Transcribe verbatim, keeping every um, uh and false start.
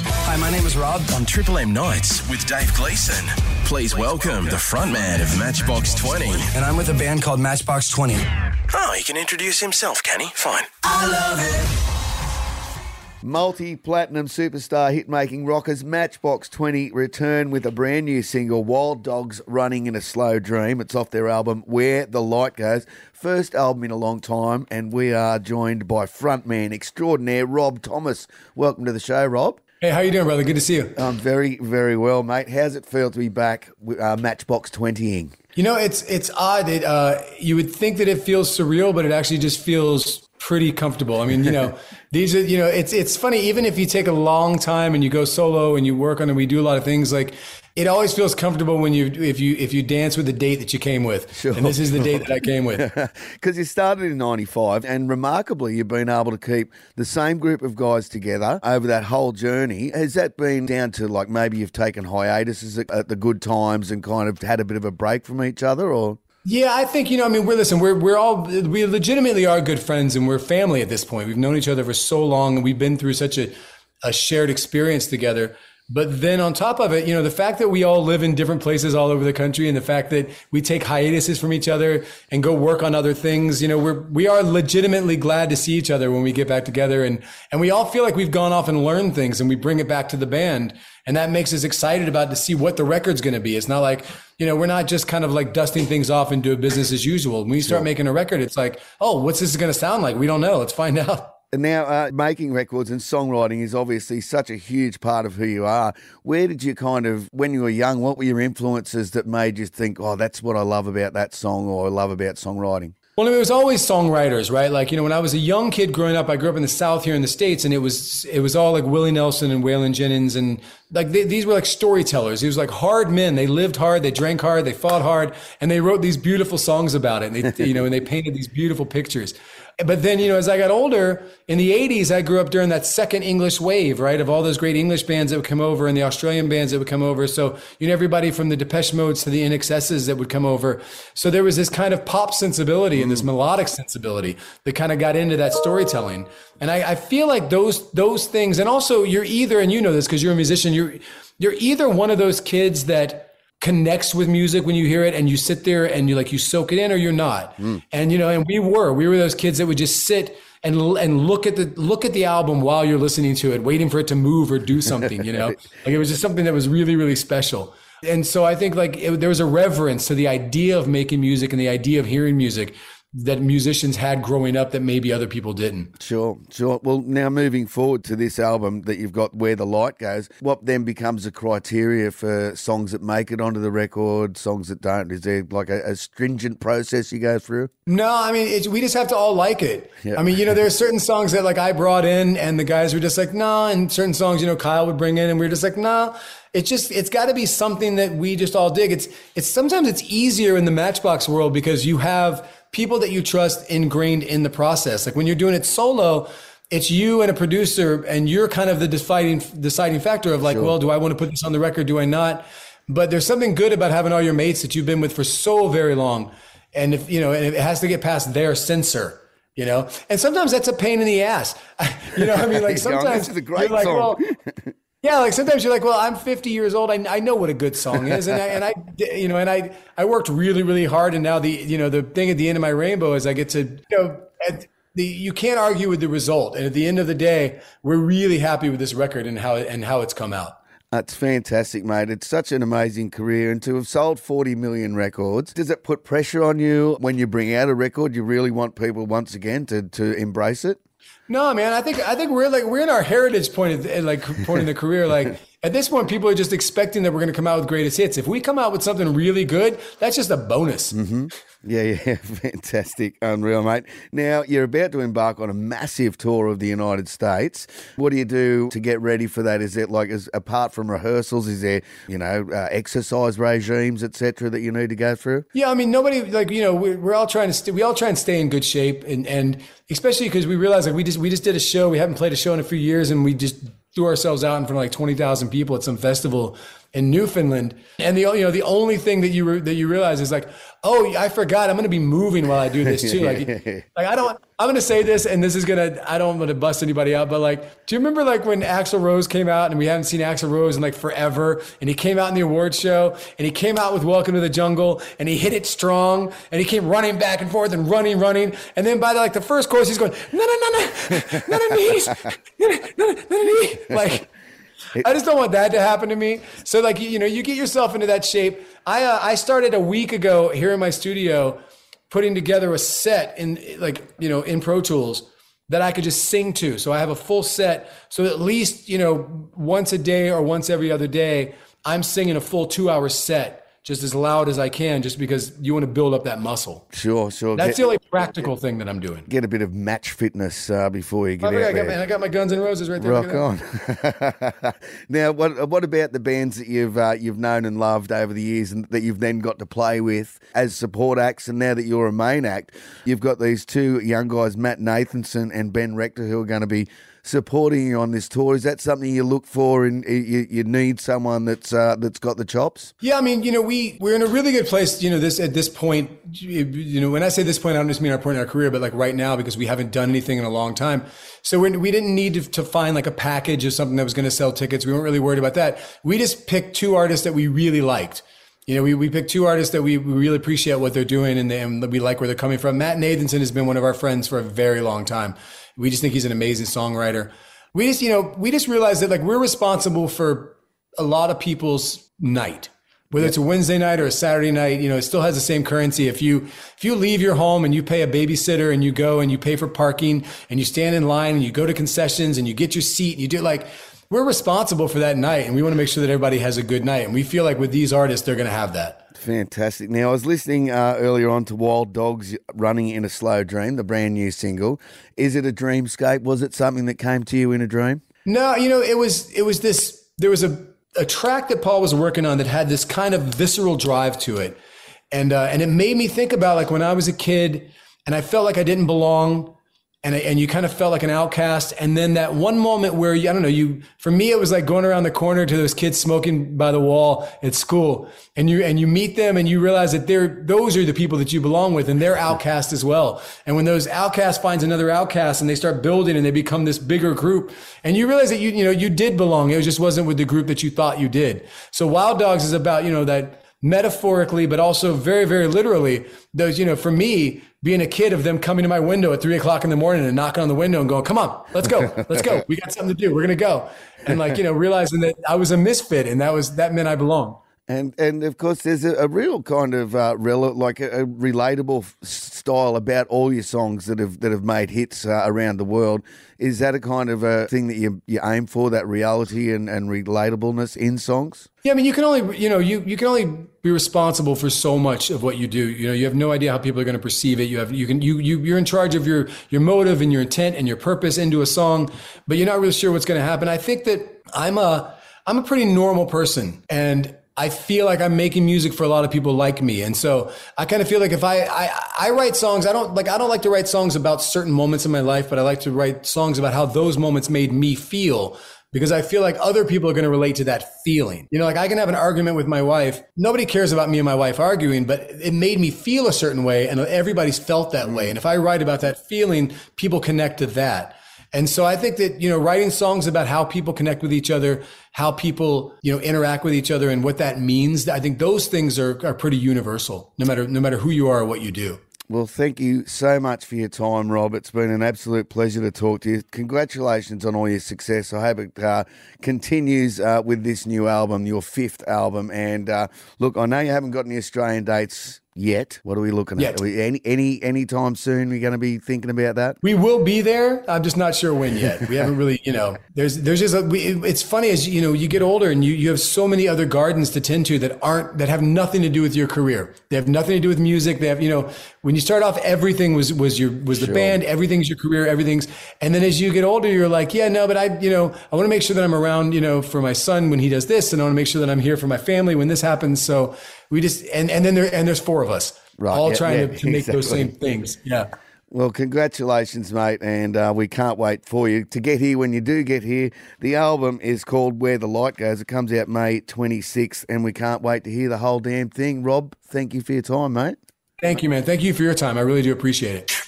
Hi, my name is Rob. On Triple M Nights with Dave Gleeson, please welcome the frontman of Matchbox Twenty. And I'm with a band called Matchbox Twenty. Oh, he can introduce himself, can he? Fine. I love it. Multi-platinum superstar hit-making rockers Matchbox Twenty return with a brand new single, Wild Dogs Running in a Slow Dream. It's off their album Where the Light Goes. First album in a long time, and we are joined by frontman extraordinaire Rob Thomas. Welcome to the show, Rob. Hey, how you doing, brother? Good to see you. I'm um, very, very well, mate. How's it feel to be back with uh, Matchbox twenty-ing? You know, it's it's odd. It, uh, you would think that it feels surreal, but it actually just feels pretty comfortable. I mean, you know, these are, you know, it's it's funny. Even if you take a long time and you go solo and you work on it, we do a lot of things. Like, it always feels comfortable when you if you if you dance with the date that you came with. Sure. And this is the date that I came with. Because you started in ninety-five, and remarkably, you've been able to keep the same group of guys together over that whole journey. Has that been down to, like, maybe you've taken hiatuses at the good times and kind of had a bit of a break from each other, or? Yeah, I think, you know, I mean, we're, listen, we're, we're all, we legitimately are good friends, and we're family at this point. We've known each other for so long, and we've been through such a, a shared experience together. But then on top of it, you know, the fact that we all live in different places all over the country, and the fact that we take hiatuses from each other and go work on other things, you know, we're, we are legitimately glad to see each other when we get back together. And, and we all feel like we've gone off and learned things, and we bring it back to the band. And that makes us excited about to see what the record's going to be. It's not like, you know, we're not just kind of like dusting things off and doing business as usual. When we start yeah. making a record, it's like, oh, what's this going to sound like? We don't know. Let's find out. And now uh, making records and songwriting is obviously such a huge part of who you are. Where did you kind of, when you were young, what were your influences that made you think, oh, that's what I love about that song, or I love about songwriting? Well, it was always songwriters, right? Like, you know, when I was a young kid growing up, I grew up in the South here in the States, and it was it was all like Willie Nelson and Waylon Jennings, and like they, these were like storytellers. These were like hard men. They lived hard, they drank hard, they fought hard, and they wrote these beautiful songs about it. And they, you know, and they painted these beautiful pictures. But then, you know, as I got older, in the eighties, I grew up during that second English wave, right, of all those great English bands that would come over and the Australian bands that would come over. So, you know, everybody from the Depeche Modes to the I N X S's that would come over. So there was this kind of pop sensibility and this melodic sensibility that kind of got into that storytelling. And I, I feel like those those things, and also you're either, and you know this because you're a musician, you're you're either one of those kids that connects with music when you hear it and you sit there and you like you soak it in, or you're not. Mm. And you know, and we were we were those kids that would just sit and and look at the look at the album while you're listening to it, waiting for it to move or do something, you know. Like, it was just something that was really, really special. And so I think like it, there was a reverence to the idea of making music and the idea of hearing music that musicians had growing up that maybe other people didn't. Sure, sure. Well, now moving forward to this album that you've got, Where the Light Goes, what then becomes the criteria for songs that make it onto the record, songs that don't? Is there like a, a stringent process you go through? No, I mean, it's, we just have to all like it. Yeah. I mean, you know, there are certain songs that like I brought in and the guys were just like, nah, and certain songs, you know, Kyle would bring in and we were just like, nah. It's just, it's got to be something that we just all dig. It's, it's sometimes it's easier in the Matchbox world because you have people that you trust ingrained in the process. Like when you're doing it solo, it's you and a producer, and you're kind of the deciding, deciding factor of like, sure. Well, do I want to put this on the record? Do I not? But there's something good about having all your mates that you've been with for so very long. And if, you know, and it has to get past their censor. You know, and sometimes that's a pain in the ass. You know, I mean, like sometimes this is a great you're like, song. Well, yeah, like sometimes you're like, well, I'm fifty years old. I, I know what a good song is, and I, and I you know, and I I worked really, really hard, and now the you know the thing at the end of my rainbow is I get to you know at the you can't argue with the result, and at the end of the day, we're really happy with this record and how and how it's come out. That's fantastic, mate. It's such an amazing career, and to have sold forty million records, does it put pressure on you when you bring out a record? You really want people once again to to embrace it? No, man, I think I think we're like we're in our heritage point of like point in the career. Like at this point, people are just expecting that we're going to come out with greatest hits. If we come out with something really good, that's just a bonus. Mm-hmm. Yeah, yeah, fantastic, unreal, mate. Now you're about to embark on a massive tour of the United States. What do you do to get ready for that? Is it like, is, apart from rehearsals, is there you know uh, exercise regimes, et cetera, that you need to go through? Yeah, I mean, nobody like you know we, we're all trying to st- we all try and stay in good shape, and and especially because we realize like we just we just did a show, we haven't played a show in a few years, and we just threw ourselves out in front of like twenty thousand people at some festival. in Newfoundland. And the, you know, the only thing that you, re- that you realize is like, oh, I forgot, I'm going to be moving while I do this too. Like, like I don't, I'm going to say this, and this is going to, I don't want to bust anybody out, but like, do you remember like when Axl Rose came out, and we haven't seen Axl Rose in like forever, and he came out in the awards show, and he came out with Welcome to the Jungle, and he hit it strong, and he came running back and forth and running, running. And then by the, like the first chorus, he's going, no, no, no, no, no, no, knees, no, no, no, no, knees. Like, I just don't want that to happen to me. So like, you know, you get yourself into that shape. I uh, I started a week ago here in my studio putting together a set in like, you know, in Pro Tools that I could just sing to. So I have a full set. So at least, you know, once a day or once every other day, I'm singing a full two hour set just as loud as I can, just because you want to build up that muscle. Sure, sure. That's get, the only practical get, thing that I'm doing. Get a bit of match fitness uh, before you get oh, out I got, there. Man, I got my Guns N' Roses right there. Rock on. Now, what what about the bands that you've uh, you've known and loved over the years, and that you've then got to play with as support acts, and now that you're a main act, you've got these two young guys, Matt Nathanson and Ben Rector, who are going to be supporting you on this tour. Is that something you look for, and you, you need someone that's uh, that's got the chops? Yeah, I mean, you know, we we're in a really good place. You know, this at this point, you know, when I say this point, I don't just mean our point in our career, but like right now, because we haven't done anything in a long time. So we we didn't need to, to find like a package or something that was going to sell tickets. We weren't really worried about that. We just picked two artists that we really liked. You know, we, we picked two artists that we, we really appreciate what they're doing, and, they, and we like where they're coming from. Matt Nathanson has been one of our friends for a very long time. We just think he's an amazing songwriter. We just, you know, we just realized that like we're responsible for a lot of people's night, whether it's a Wednesday night or a Saturday night. You know, it still has the same currency. If you, if you leave your home and you pay a babysitter and you go and you pay for parking and you stand in line and you go to concessions and you get your seat and you do like, we're responsible for that night, and we want to make sure that everybody has a good night. And we feel like with these artists, they're going to have that. Fantastic. Now, I was listening uh, earlier on to Wild Dogs Running in a Slow Dream, the brand new single. Is it a dreamscape? Was it something that came to you in a dream? No, you know, it was it was this, there was a, a track that Paul was working on that had this kind of visceral drive to it. And, uh, and it made me think about like when I was a kid and I felt like I didn't belong. And and you kind of felt like an outcast. And then that one moment where, you, I don't know, you, for me, it was like going around the corner to those kids smoking by the wall at school. And you, and you meet them and you realize that they're, those are the people that you belong with, and they're outcast as well. And when those outcast finds another outcast and they start building and they become this bigger group, and you realize that you, you know, you did belong. It just wasn't with the group that you thought you did. So Wild Dogs is about, you know, that, metaphorically, but also very, very literally, those, you know, for me, being a kid, of them coming to my window at three o'clock in the morning and knocking on the window and going, come on, let's go, let's go. We got something to do. We're going to go. And like, you know, realizing that I was a misfit, and that was, that meant I belonged. And, and of course, there's a, a real kind of uh, rel- like a, a relatable style about all your songs that have that have made hits uh, around the world. Is that a kind of a thing that you, you aim for, that reality and, and relatableness in songs? Yeah, I mean, you can only you know you, you can only be responsible for so much of what you do. You know, you have no idea how people are going to perceive it. You have you can you you you're in charge of your your motive and your intent and your purpose into a song, but you're not really sure what's going to happen. I think that I'm a I'm a pretty normal person, and I feel like I'm making music for a lot of people like me. And so I kind of feel like if I, I, I write songs, I don't like, I don't like to write songs about certain moments in my life, but I like to write songs about how those moments made me feel, because I feel like other people are going to relate to that feeling. You know, like I can have an argument with my wife. Nobody cares about me and my wife arguing, but it made me feel a certain way, and everybody's felt that way. And if I write about that feeling, people connect to that. And so I think that, you know, writing songs about how people connect with each other, how people, you know, interact with each other, and what that means, I think those things are, are pretty universal, no matter no matter who you are or what you do. Well, thank you so much for your time, Rob. It's been an absolute pleasure to talk to you. Congratulations on all your success. I hope it uh, continues uh, with this new album, your fifth album. And uh, look, I know you haven't got any Australian dates yet. What are we looking yet. at? Are we, any any any time soon we're going to be thinking about that? We will be there. I'm just not sure when yet. We haven't really, you know, there's there's just a, we, it's funny as you know you get older and you you have so many other gardens to tend to that aren't that have nothing to do with your career. They have nothing to do with music. They have, you know, when you start off, everything was was your was the sure. band, everything's your career, everything's. And then as you get older, you're like, yeah, no, but I, you know, I want to make sure that I'm around, you know, for my son when he does this, and I want to make sure that I'm here for my family when this happens. So we just, and, and then there, and there's four of us, right, all yeah, trying yeah, to, to make exactly. those same things. Yeah. Well, congratulations, mate, and uh, we can't wait for you to get here when you do get here. The album is called Where the Light Goes. It comes out May twenty-sixth, and we can't wait to hear the whole damn thing. Rob, thank you for your time, mate. Thank you, man. Thank you for your time. I really do appreciate it.